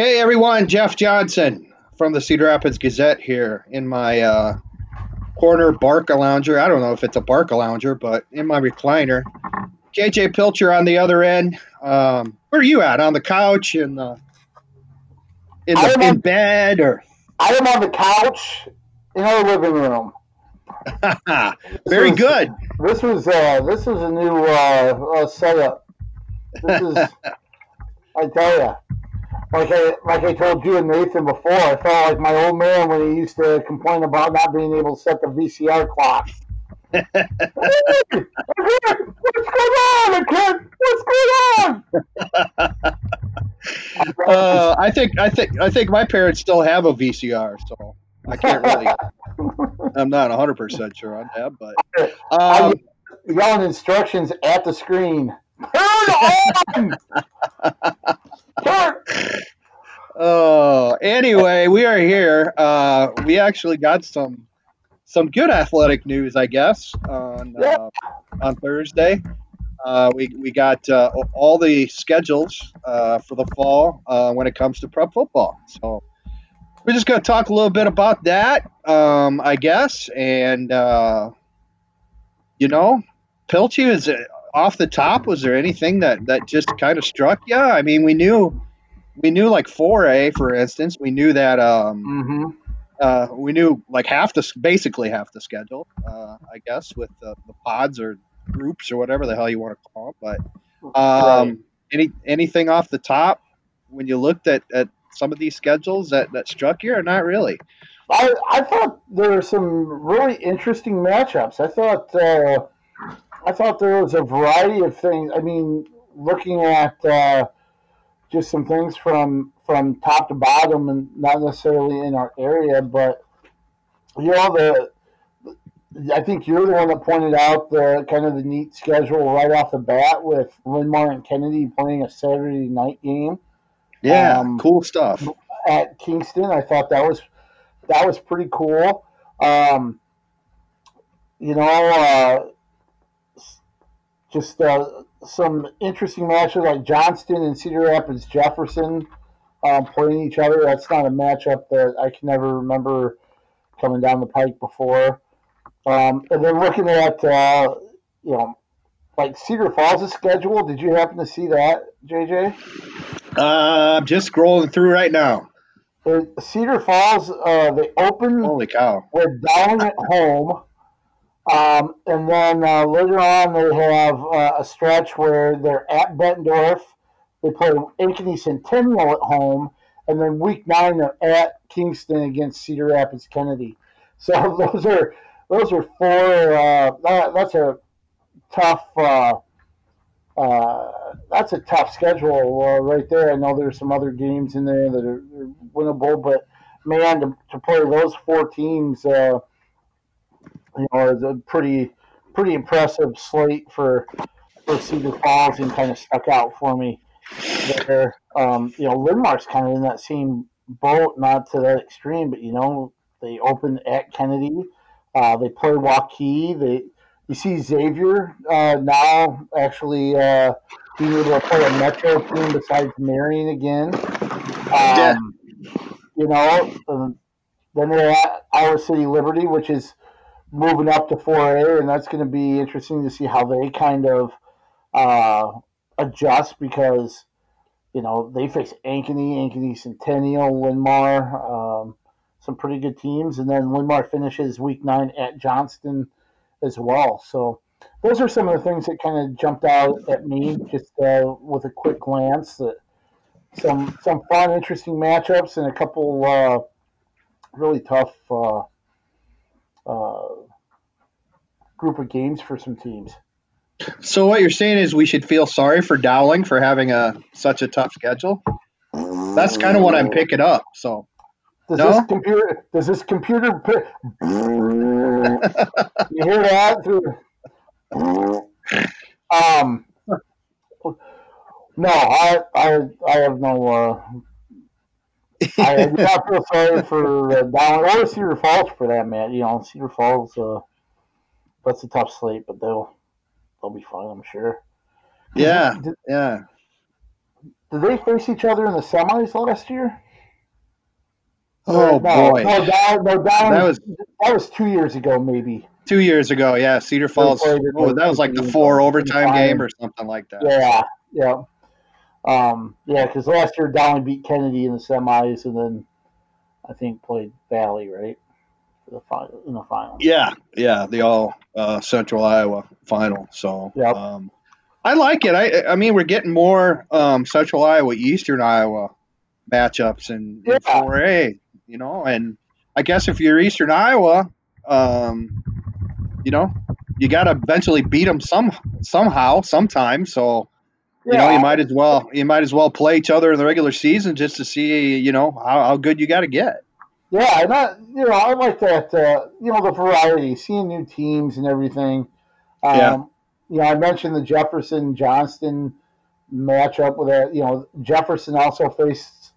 Hey everyone, Jeff Johnson from the Cedar Rapids Gazette here in my corner Barca lounger. I don't know if it's a Barca lounger, but in my recliner. JJ Pilcher on the other end. Where are you at? On the couch? In bed? Or I am on the couch in our living room. Very good. This was a new setup. This is, I tell ya. Like I told you and Nathan before, I felt like my old man when he used to complain about not being able to set the VCR clock. Hey, what's going on, kid? What's going on? I think my parents still have a VCR, so I can't really. I'm not 100% sure on that, but yelling instructions at the screen. Turn on. Oh, anyway, we are here. We actually got some good athletic news, I guess, on Thursday. We got all the schedules for the fall when it comes to prep football. So we're just going to talk a little bit about that, I guess. And, Pilcher is off the top. Was there anything that just kind of struck you? I mean, we knew like 4A, for instance. We knew that we knew like basically half the schedule, I guess, with the pods or groups or whatever the hell you want to call them. But right. Anything off the top when you looked at some of these schedules that struck you, or not really? I thought there were some really interesting matchups. I thought there was a variety of things. I mean, looking at just some things from top to bottom, and not necessarily in our area, but I think you're the one that pointed out the kind of the neat schedule right off the bat with Linn-Mar and Kennedy playing a Saturday night game. Yeah, cool stuff at Kingston. I thought that was pretty cool. Just some interesting matchups like Johnston and Cedar Rapids Jefferson playing each other. That's not a matchup that I can ever remember coming down the pike before. And then looking at, like Cedar Falls' schedule, did you happen to see that, JJ? I'm just scrolling through right now. Cedar Falls, they open. Holy cow. We're down at home. And then later on, they have a stretch where they're at Bettendorf. They play Ankeny Centennial at home. And then week 9, they're at Kingston against Cedar Rapids Kennedy. So those are four. That's a tough schedule right there. I know there's some other games in there that are winnable. But, man, to play those four teams – it's a pretty impressive slate for Cedar Falls, and kind of stuck out for me there. Linn-Mar's kind of in that same boat, not to that extreme, but they opened at Kennedy. They play Waukee. You see Xavier now actually being able to play a metro team besides Marion again. Then they're at Iowa City Liberty, which is moving up to 4A, and that's going to be interesting to see how they kind of adjust, because they face Ankeny Centennial, Linn-Mar, some pretty good teams, and then Linn-Mar finishes week 9 at Johnston as well. So those are some of the things that kind of jumped out at me just with a quick glance. That some fun, interesting matchups, and a couple really tough. Group of games for some teams. So what you're saying is we should feel sorry for Dowling for having such a tough schedule? That's kind of what I'm picking up. So does this computer you hear that through? No, I have no I do not feel sorry for Dowling or Cedar Falls for that, man. Cedar Falls, that's a tough slate, but they'll be fine, I'm sure. Yeah, Did they face each other in the semis last year? Oh, boy. That was 2 years ago, maybe. 2 years ago, yeah. Cedar Falls. Oh, that was like the 4 overtime game or something like that. Yeah. Yeah, because last year Dowling beat Kennedy in the semis, and then I think played Valley, right, in the final. Yeah, the All Central Iowa final. So yep. I like it. I mean, we're getting more Central Iowa, Eastern Iowa matchups in 4A, you know. And I guess if you're Eastern Iowa, you know, you got to eventually beat them sometime. So. You know, you might as well play each other in the regular season just to see, you know, how good you got to get. Yeah, and I like that. You know, the variety, seeing new teams and everything. You know, I mentioned the Jefferson Johnston matchup with that. You know, Jefferson also faced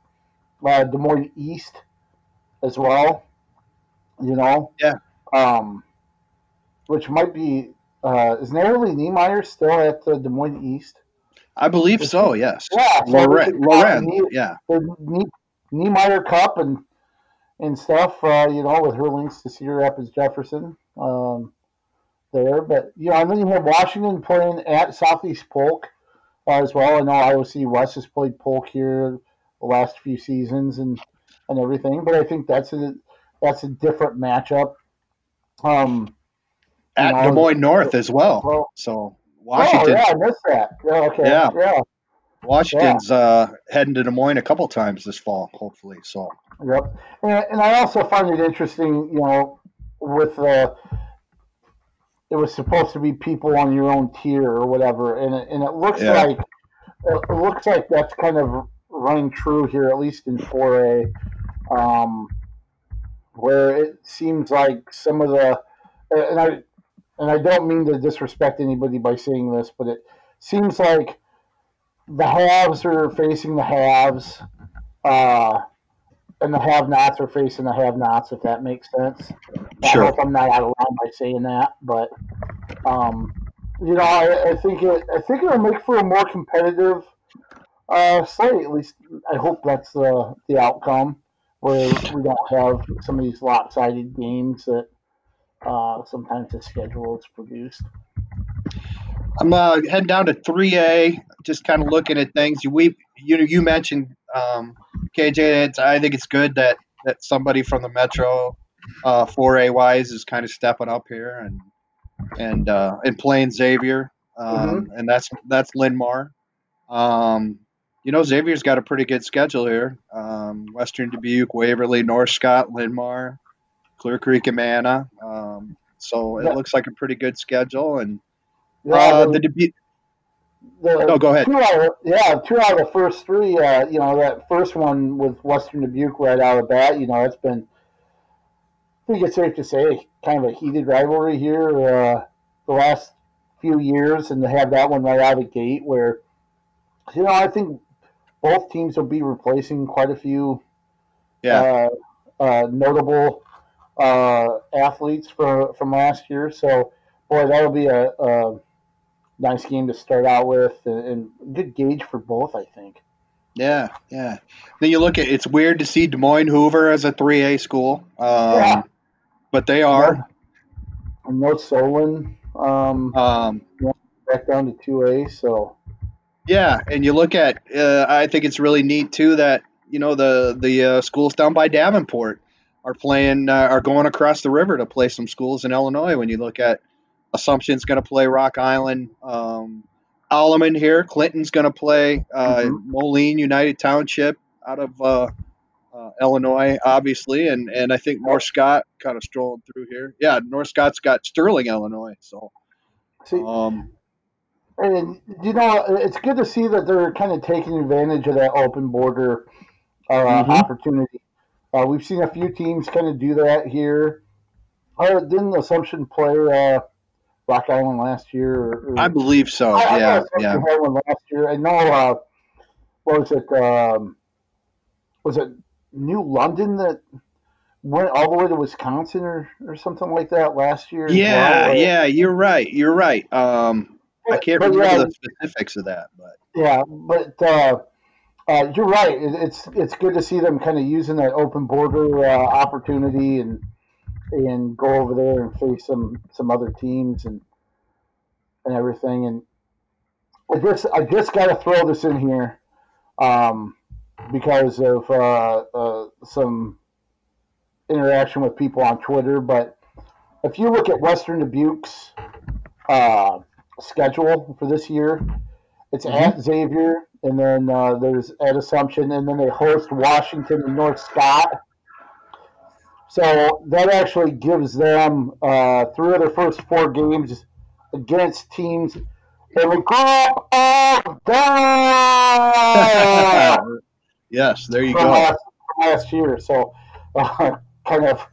Des Moines East as well. You know, which might be is Natalie Niemeyer still at the Des Moines East? I believe so, yes. Yeah, so Loren, yeah. The Niemeyer Cup and stuff, you know, with her links to Cedar Rapids Jefferson there. But, you know, and then you have Washington playing at Southeast Polk as well. I know IOC West has played Polk here the last few seasons and everything. But I think that's a different matchup. At Des Moines North as well, so... Washington. Oh, yeah, I missed that. Oh, okay. Yeah. Washington's heading to Des Moines a couple times this fall, hopefully. So. Yep. And I also find it interesting, you know, with it was supposed to be people on your own tier or whatever, and it looks like that's kind of running true here, at least in 4A, where it seems like some of the and I don't mean to disrespect anybody by saying this, but it seems like the haves are facing the haves, and the have-nots are facing the have-nots, if that makes sense. Sure. I hope I'm not out of line by saying that, but you know, I think it'll make for a more competitive slate. At least I hope that's the outcome, where we don't have some of these lopsided games that. Sometimes the schedule is produced. I'm heading down to 3A, just kind of looking at things. You mentioned KJ. I think it's good that somebody from the Metro 4A wise is kind of stepping up here and playing Xavier, and that's Linn-Mar. You know, Xavier's got a pretty good schedule here: Western Dubuque, Waverly, North Scott, Linn-Mar, Clear Creek, Amana. So it looks like a pretty good schedule. And go ahead. Two out of the first three, you know, that first one with Western Dubuque right out of the bat, you know, it's been, I think it's safe to say, kind of a heated rivalry here the last few years. And to have that one right out of the gate where, you know, I think both teams will be replacing quite a few notable athletes from last year, so boy, that'll be a nice game to start out with, and good gauge for both, I think. Yeah. Then you look at it's weird to see Des Moines Hoover as a 3A school, but they are. And North Solon back down to 2A, so. Yeah, and you look at I think it's really neat too that you know the schools down by Davenport. Are going across the river to play some schools in Illinois. When you look at Assumption's going to play Rock Island, Alleman here, Clinton's going to play Moline United Township out of Illinois, obviously, and I think North Scott kind of strolling through here. Yeah, North Scott's got Sterling, Illinois. So, and you know, it's good to see that they're kind of taking advantage of that open border opportunity. We've seen a few teams kind of do that here. Didn't Assumption play Rock Island last year? I believe so. I played one last year. I know. Was it New London that went all the way to Wisconsin or something like that last year? Yeah. You're right. I can't remember the specifics of that, but You're right. It's good to see them kind of using that open border opportunity and go over there and face some other teams and everything. And I just got to throw this in here because of some interaction with people on Twitter. But if you look at Western Dubuque's schedule for this year, it's at Xavier, and then there's at Assumption, and then they host Washington and North Scott. So that actually gives them three of their first four games against teams in the Group of Death. Yes, there you go. Last year, so kind of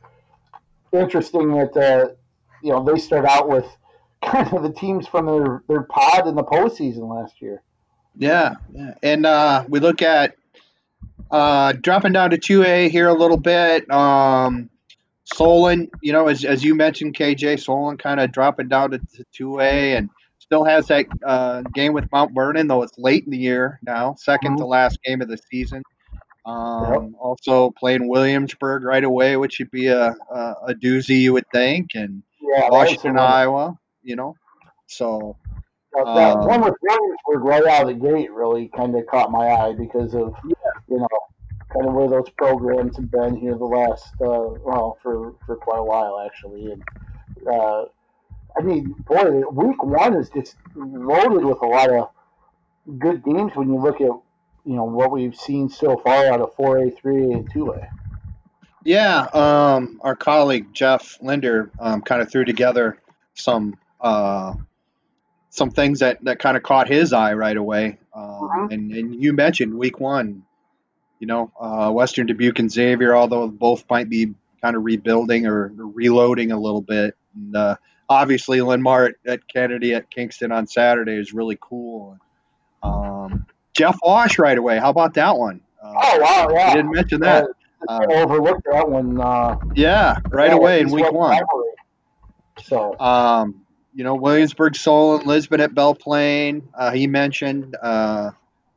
interesting that they start out with kind of the teams from their pod in the postseason last year. Yeah. And we look at dropping down to 2A here a little bit. Solon, as you mentioned, KJ, Solon kind of dropping down to 2A and still has that game with Mount Vernon, though it's late in the year now, second to last game of the season. Also playing Williamsburg right away, which would be a doozy, you would think, and Washington, Iowa, so. That one with Williamsburg right out of the gate really kind of caught my eye because of, kind of where those programs have been here the last, for quite a while actually. And, week one is just loaded with a lot of good games when you look at, what we've seen so far out of 4A, 3A, and 2A. Yeah, our colleague Jeff Linder kind of threw together some things that kind of caught his eye right away. And you mentioned week one, Western Dubuque and Xavier, although both might be kind of rebuilding or reloading a little bit. And, obviously, Linn-Mar at Kennedy at Kingston on Saturday is really cool. Jeff Wash right away. How about that one? Wow, yeah. You didn't mention that. I overlooked that one. Away in week one. So. Williamsburg, Solon, Lisbon at Belle Plaine. He mentioned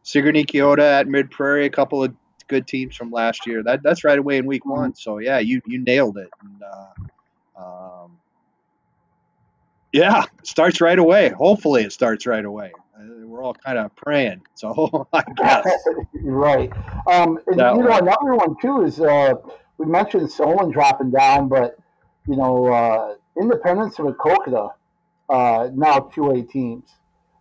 Sigourney Kyoto at Mid-Prairie, a couple of good teams from last year. That's right away in week one. So, yeah, you nailed it. And, starts right away. Hopefully it starts right away. We're all kind of praying, so I guess. Right. Another one, too, is we mentioned Solon dropping down, but, Independence and Maquoketa, now 2A teams,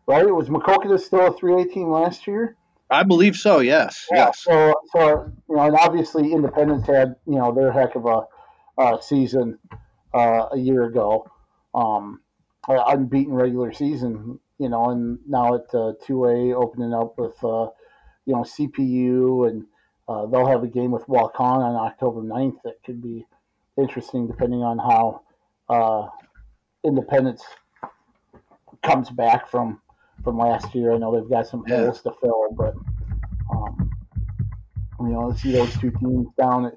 right? Was Maquoketa still a 3A team last year? I believe so, yes. Yeah, yes. So, and obviously Independence had, their heck of a season a year ago, unbeaten regular season, and now at 2A opening up with, CPU, and they'll have a game with Waukee on October 9th that could be interesting depending on how Independence comes back from last year. I know they've got some holes to fill, but see those two teams down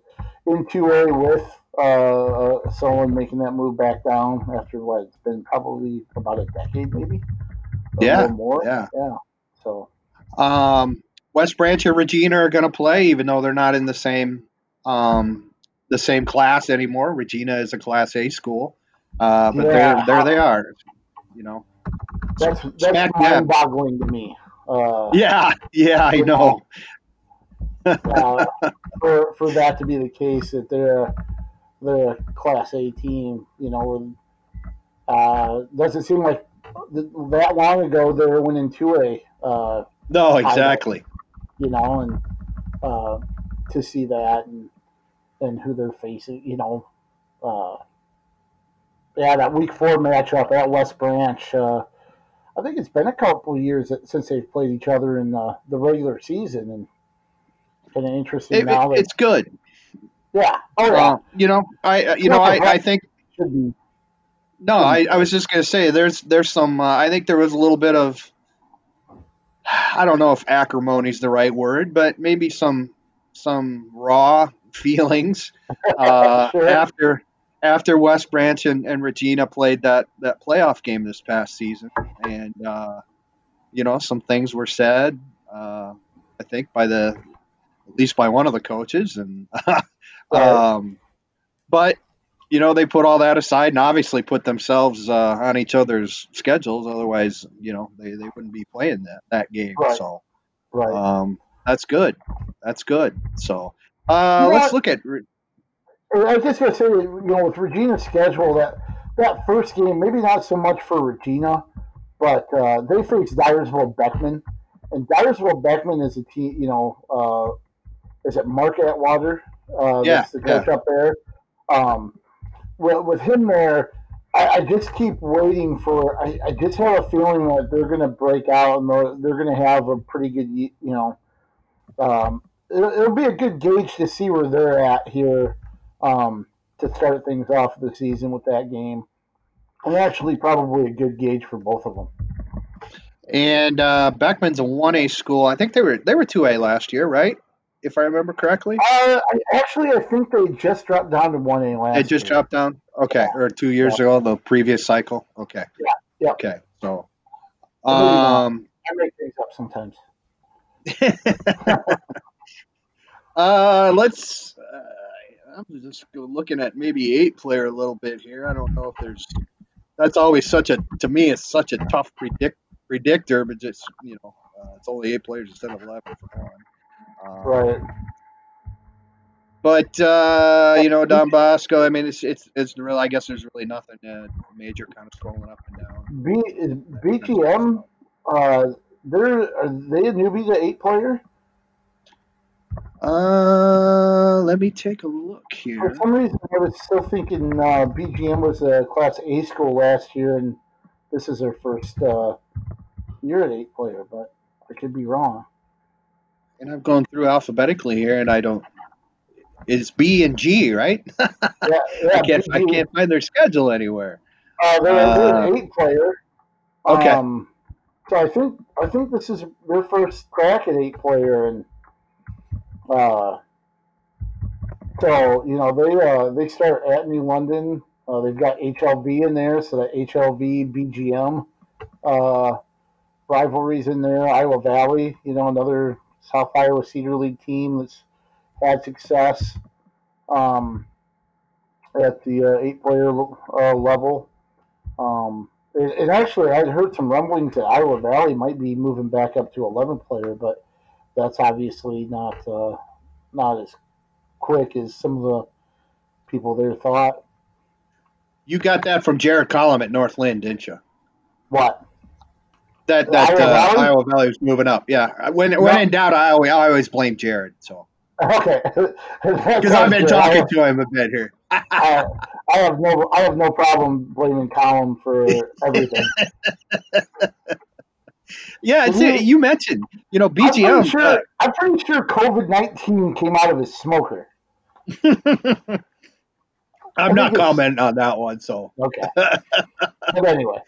in 2A with Solon making that move back down after what it's been probably about a decade, maybe. A little more. Yeah. So, West Branch and Regina are going to play, even though they're not in the same class anymore. Regina is a Class A school. But there they are, That's mind-boggling to me. I know. For that to be the case, that they're a Class A team, doesn't seem like that long ago they were winning 2A. No, exactly. And to see that and who they're facing, that week four matchup at West Branch. I think it's been a couple of years since they've played each other in the regular season, and kind of interesting. It's good. Yeah. Oh, yeah. I think. No, I was just gonna say there's some. I think there was a little bit of. I don't know if acrimony is the right word, but maybe some raw feelings sure. After West Branch and Regina played that playoff game this past season, and some things were said I think, by the, at least by one of the coaches. And, but, you know, they put all that aside and obviously put themselves on each other's schedules. Otherwise, you know, they wouldn't be playing that game. Right. So that's good. That's good. So let's look at. I was just going to say, you know, with Regina's schedule, that first game, maybe not so much for Regina, but they face Dyersville Beckman. And Dyersville Beckman is a team, you know, is it Mark Atwater? That's the coach up there. With him there, I just keep waiting for – I just have a feeling that they're going to break out and they're going to have a pretty good, you know it'll be a good gauge to see where they're at here to start things off the season with that game. And actually probably a good gauge for both of them. And Beckman's a 1A school. I think they were 2A last year, right? If I remember correctly. I think they just dropped down to 1A last year. They just dropped down? Okay. Yeah. Or 2 years ago, the previous cycle? Okay. Yeah. Yeah. Okay. So I make things up sometimes. Let's I'm just looking at maybe 8-player a little bit here. I don't know if there's – that's always such a – to me it's such a tough predictor, but just, you know, it's only 8 players instead of 11 for one. Right. But, you know, Don Bosco, I mean, it's real. I guess there's really nothing major kind of scrolling up and down. BGM, are they a newbie to 8-player? Let me take a look here. For some reason, I was still thinking BGM was a Class A school last year, and this is their first year at 8-player, but I could be wrong. And I've gone through alphabetically here, and I don't. It's B and G, right? Yeah, I can't find their schedule anywhere. They're an 8-player. Okay. So I think this is their first crack at 8-player, and so you know they start at New London. They've got HLB in there, so that HLB BGM rivalries in there. Iowa Valley, you know, another South Iowa Cedar League team that's had success at the 8-player level. And actually, I'd heard some rumblings that Iowa Valley might be moving back up to 11-player, but that's obviously not as quick as some of the people there thought. You got that from Jared Collum at Northland, didn't you? What? That Iowa Valley was moving up. Yeah, when in doubt, I always blame Jared. So okay, because I've been talking to him a bit here. I have no problem blaming Colin for everything. Yeah, you mentioned, you know, BGM. I'm pretty sure COVID-19 came out of his smoker. I'm not commenting on that one. So okay, but anyway.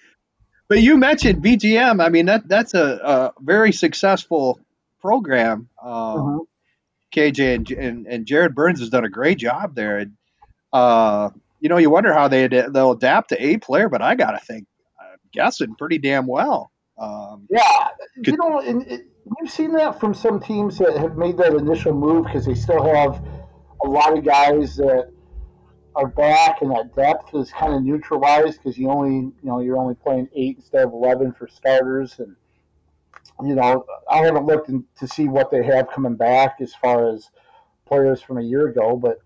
But you mentioned BGM. I mean, that's a very successful program. KJ and Jared Burns has done a great job there. And, you know, you wonder how they'll adapt to 8-player, but I got to think, I'm guessing pretty damn well. Yeah. You know, you've seen that from some teams that have made that initial move because they still have a lot of guys that are back, and that depth is kind of neutralized because you're only playing 8 instead of 11 for starters, and you know I haven't looked to see what they have coming back as far as players from a year ago, but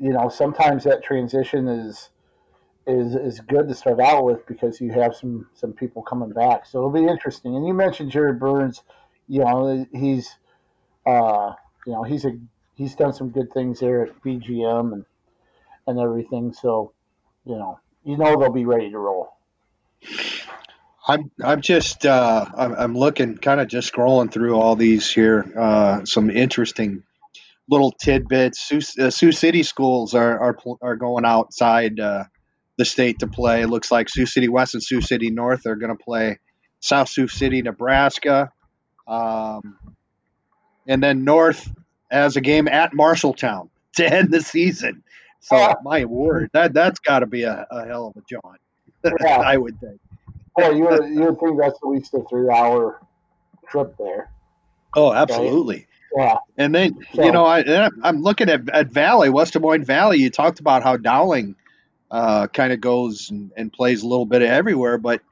you know sometimes that transition is good to start out with because you have some people coming back, so it'll be interesting. And you mentioned Jared Burns, you know he's done some good things there at BGM and everything. So, you know they'll be ready to roll. I'm just I'm looking, kind of just scrolling through all these here. Some interesting little tidbits. Sioux City schools are going outside the state to play. It looks like Sioux City West and Sioux City North are going to play South Sioux City, Nebraska, and then North as a game at Marshalltown to end the season. So, my word, that's got to be a hell of a jaunt, I would think. Yeah, you would think that's at least a 3-hour trip there. Oh, absolutely. Right? Yeah. And then, so, you know, I'm looking at Valley, West Des Moines Valley. You talked about how Dowling kind of goes and plays a little bit of everywhere, but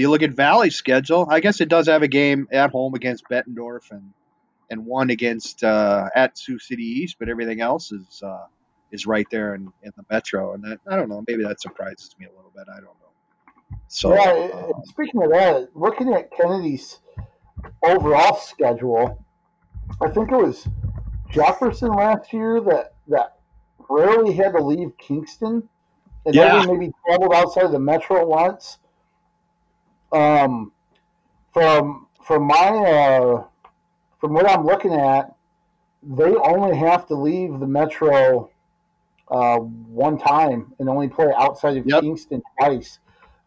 you look at Valley's schedule. I guess it does have a game at home against Bettendorf and one against at Sioux City East, but everything else is right there in the metro. And that, I don't know, maybe that surprises me a little bit. I don't know. So yeah, speaking of that, looking at Kennedy's overall schedule, I think it was Jefferson last year that rarely had to leave Kingston, and maybe traveled outside the metro once. From what I'm looking at, they only have to leave the metro one time and only play outside of Kingston twice,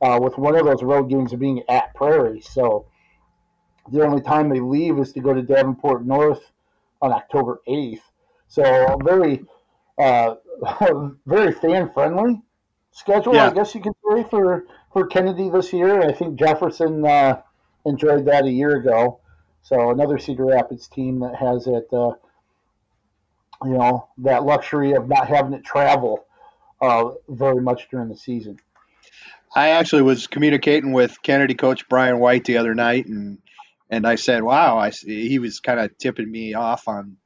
with one of those road games being at Prairie. So the only time they leave is to go to Davenport North on October 8th. So very fan-friendly schedule, I guess you could say, for Kennedy this year. I think Jefferson enjoyed that a year ago. So another Cedar Rapids team that has it, that luxury of not having to travel very much during the season. I actually was communicating with Kennedy coach Brian White the other night, and I said, wow, he was kind of tipping me off on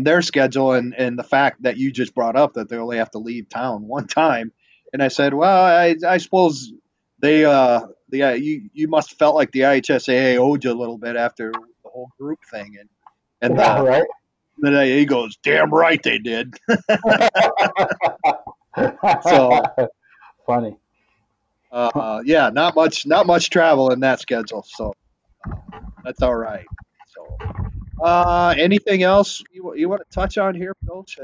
their schedule and the fact that you just brought up that they only have to leave town one time. And I said, well, I suppose they you must have felt like the IHSAA owed you a little bit after the whole group thing. Right. Then he goes, damn right they did. So funny. Not much travel in that schedule. So that's all right. So anything else you want to touch on here, Pilch?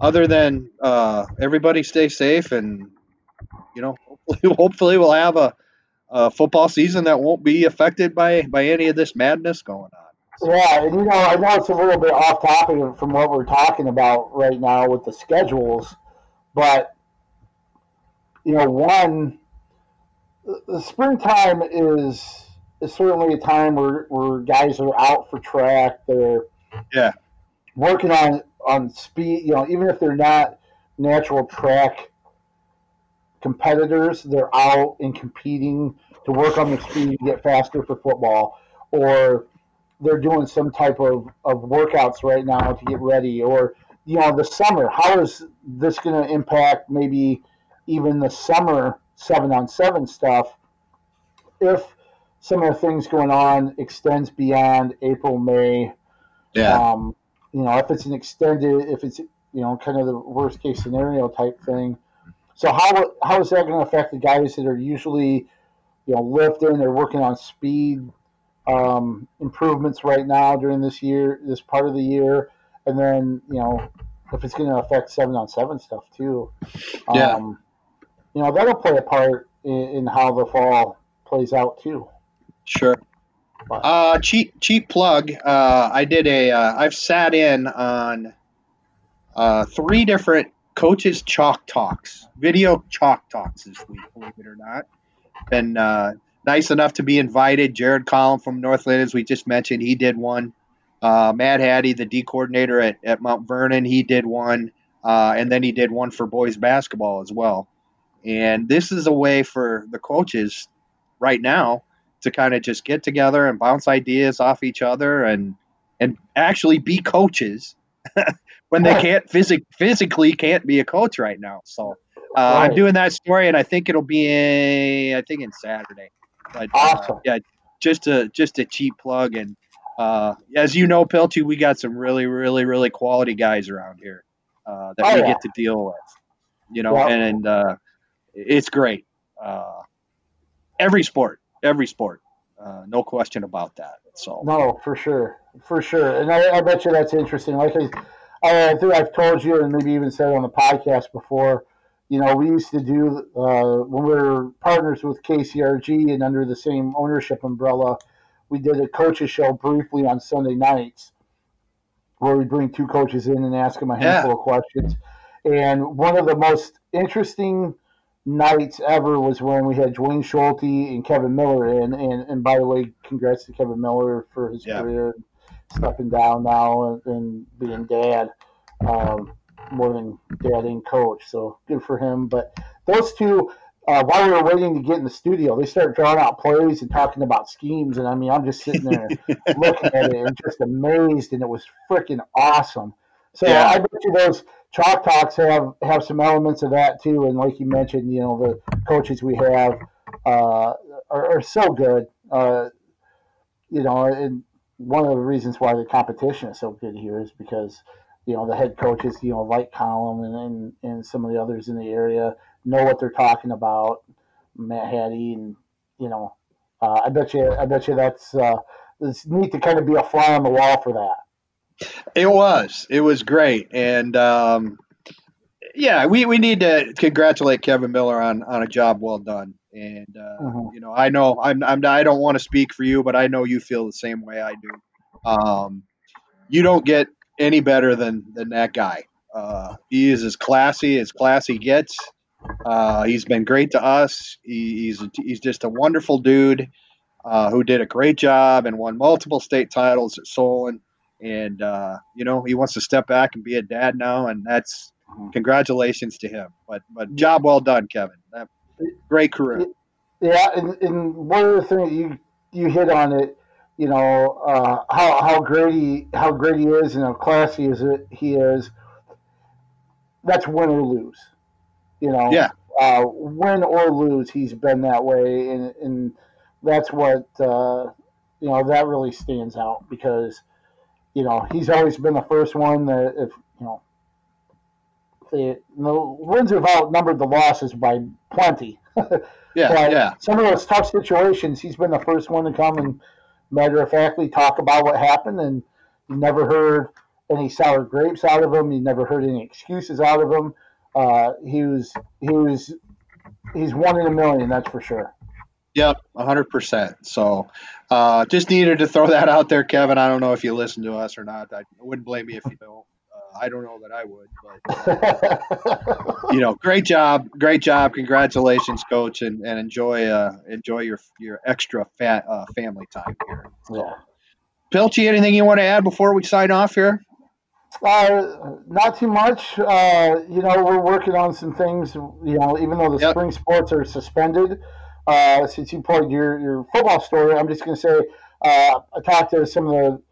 Other than everybody stay safe, and hopefully we'll have a football season that won't be affected by any of this madness going on. So. Yeah, and I know it's a little bit off topic from what we're talking about right now with the schedules, but one, the springtime is certainly a time where guys are out for track. They're working on speed. Even if they're not natural track competitors, they're out and competing to work on their speed to get faster for football, or they're doing some type of workouts right now to get ready. Or the summer, how is this going to impact maybe even the summer 7-on-7 stuff if some of the things going on extends beyond April, May? If it's an extended, kind of the worst case scenario type thing. So how is that going to affect the guys that are usually, lifting or working on speed improvements right now during this part of the year? And then, if it's going to affect 7-on-7 stuff too. That'll play a part in how the fall plays out too. Sure. Cheap plug. I've sat in on 3 different coaches' chalk talks, video chalk talks this week, believe it or not. Been nice enough to be invited. Jared Collin from Northland, as we just mentioned, he did one. Matt Hattie, the D coordinator at Mount Vernon, he did one. And then he did one for boys basketball as well. And this is a way for the coaches right now to kind of just get together and bounce ideas off each other and actually be coaches when they can't physically can't be a coach right now. So I'm doing that story, and I think it'll be in Saturday. But, awesome. Just a cheap plug. And as you know, Pilty, we got some really, really, really quality guys around here that we get to deal with. It's great. Every sport. No question about that. So no, for sure. And I bet you that's interesting. Like I think I've told you, and maybe even said on the podcast before, we used to do, when we were partners with KCRG and under the same ownership umbrella, we did a coaches show briefly on Sunday nights where we bring 2 coaches in and ask them a handful of questions. And one of the most interesting nights ever was when we had Dwayne Schulte and Kevin Miller in. And by the way, congrats to Kevin Miller for his career, stepping down now and being dad, more than dad and coach. So good for him. But those two, while we were waiting to get in the studio, they started drawing out plays and talking about schemes. And, I mean, I'm just sitting there looking at it and just amazed, and it was freaking awesome. So I bet you those chalk talks have some elements of that, too. And like you mentioned, you know, the coaches we have are so good, you know, and one of the reasons why the competition is so good here is because, you know, the head coaches, you know, like Colin and some of the others in the area know what they're talking about, Matt Hattie, and, you know, I bet you that's it's neat to kind of be a fly on the wall for that. It was great. And, we need to congratulate Kevin Miller on a job well done. And, you know, I know I don't want to speak for you, but I know you feel the same way I do. You don't get any better than that guy. He is as classy gets. He's been great to us. He's just a wonderful dude who did a great job and won multiple state titles at Solon. And, you know, he wants to step back and be a dad now, and that's congratulations to him. But job well done, Kevin. Great career. Yeah, and one of the things you hit on it, you know, how great he is and how classy he is, that's win or lose. You know, win or lose, he's been that way, and that's what, you know, that really stands out because – you know, he's always been the first one that if, you know, the wins have outnumbered the losses by plenty. Some of those tough situations, he's been the first one to come and matter-of-factly talk about what happened, and you never heard any sour grapes out of him. You never heard any excuses out of him. He's one in a million, that's for sure. Yep, 100%. So just needed to throw that out there, Kevin. I don't know if you listen to us or not. I wouldn't blame you if you don't. I don't know that I would. But, you know, great job. Great job. Congratulations, Coach, and enjoy your extra family time here. So, Pilcher, anything you want to add before we sign off here? Not too much. You know, we're working on some things, you know, even though the spring sports are suspended. Since you played your football story, I'm just going to say I talked to some of the,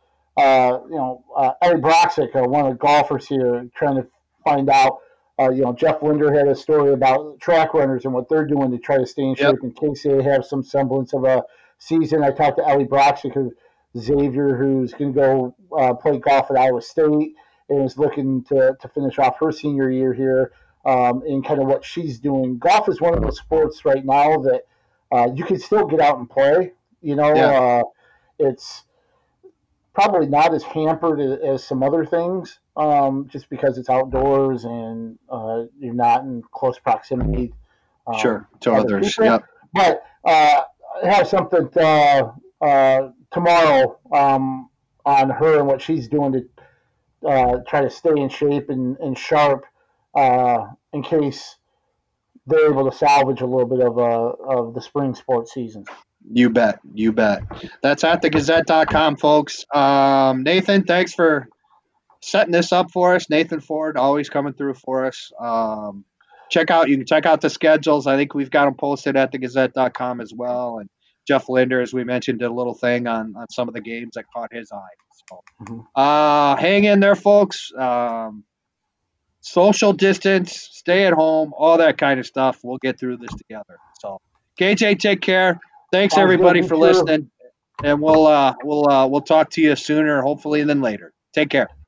Eddie Broxic, one of the golfers here, trying to find out, you know, Jeff Linder had a story about track runners and what they're doing to try to stay in shape in case they have some semblance of a season. I talked to Eddie Broxic of Xavier, who's going to go play golf at Iowa State and is looking to finish off her senior year here and kind of what she's doing. Golf is one of those sports right now that you can still get out and play, you know. It's probably not as hampered as some other things, just because it's outdoors and you're not in close proximity to others. But I have something tomorrow on her and what she's doing to try to stay in shape and sharp in case they're able to salvage a little bit of the spring sports season. You bet. That's at thegazette.com, folks. Nathan, thanks for setting this up for us. Nathan Ford, always coming through for us. You can check out the schedules. I think we've got them posted at thegazette.com as well. And Jeff Linder, as we mentioned, did a little thing on some of the games that caught his eye. So, hang in there, folks. Social distance, stay at home, all that kind of stuff. We'll get through this together. So, KJ, take care. Thanks everybody for listening, and we'll talk to you sooner, hopefully, than later. Take care.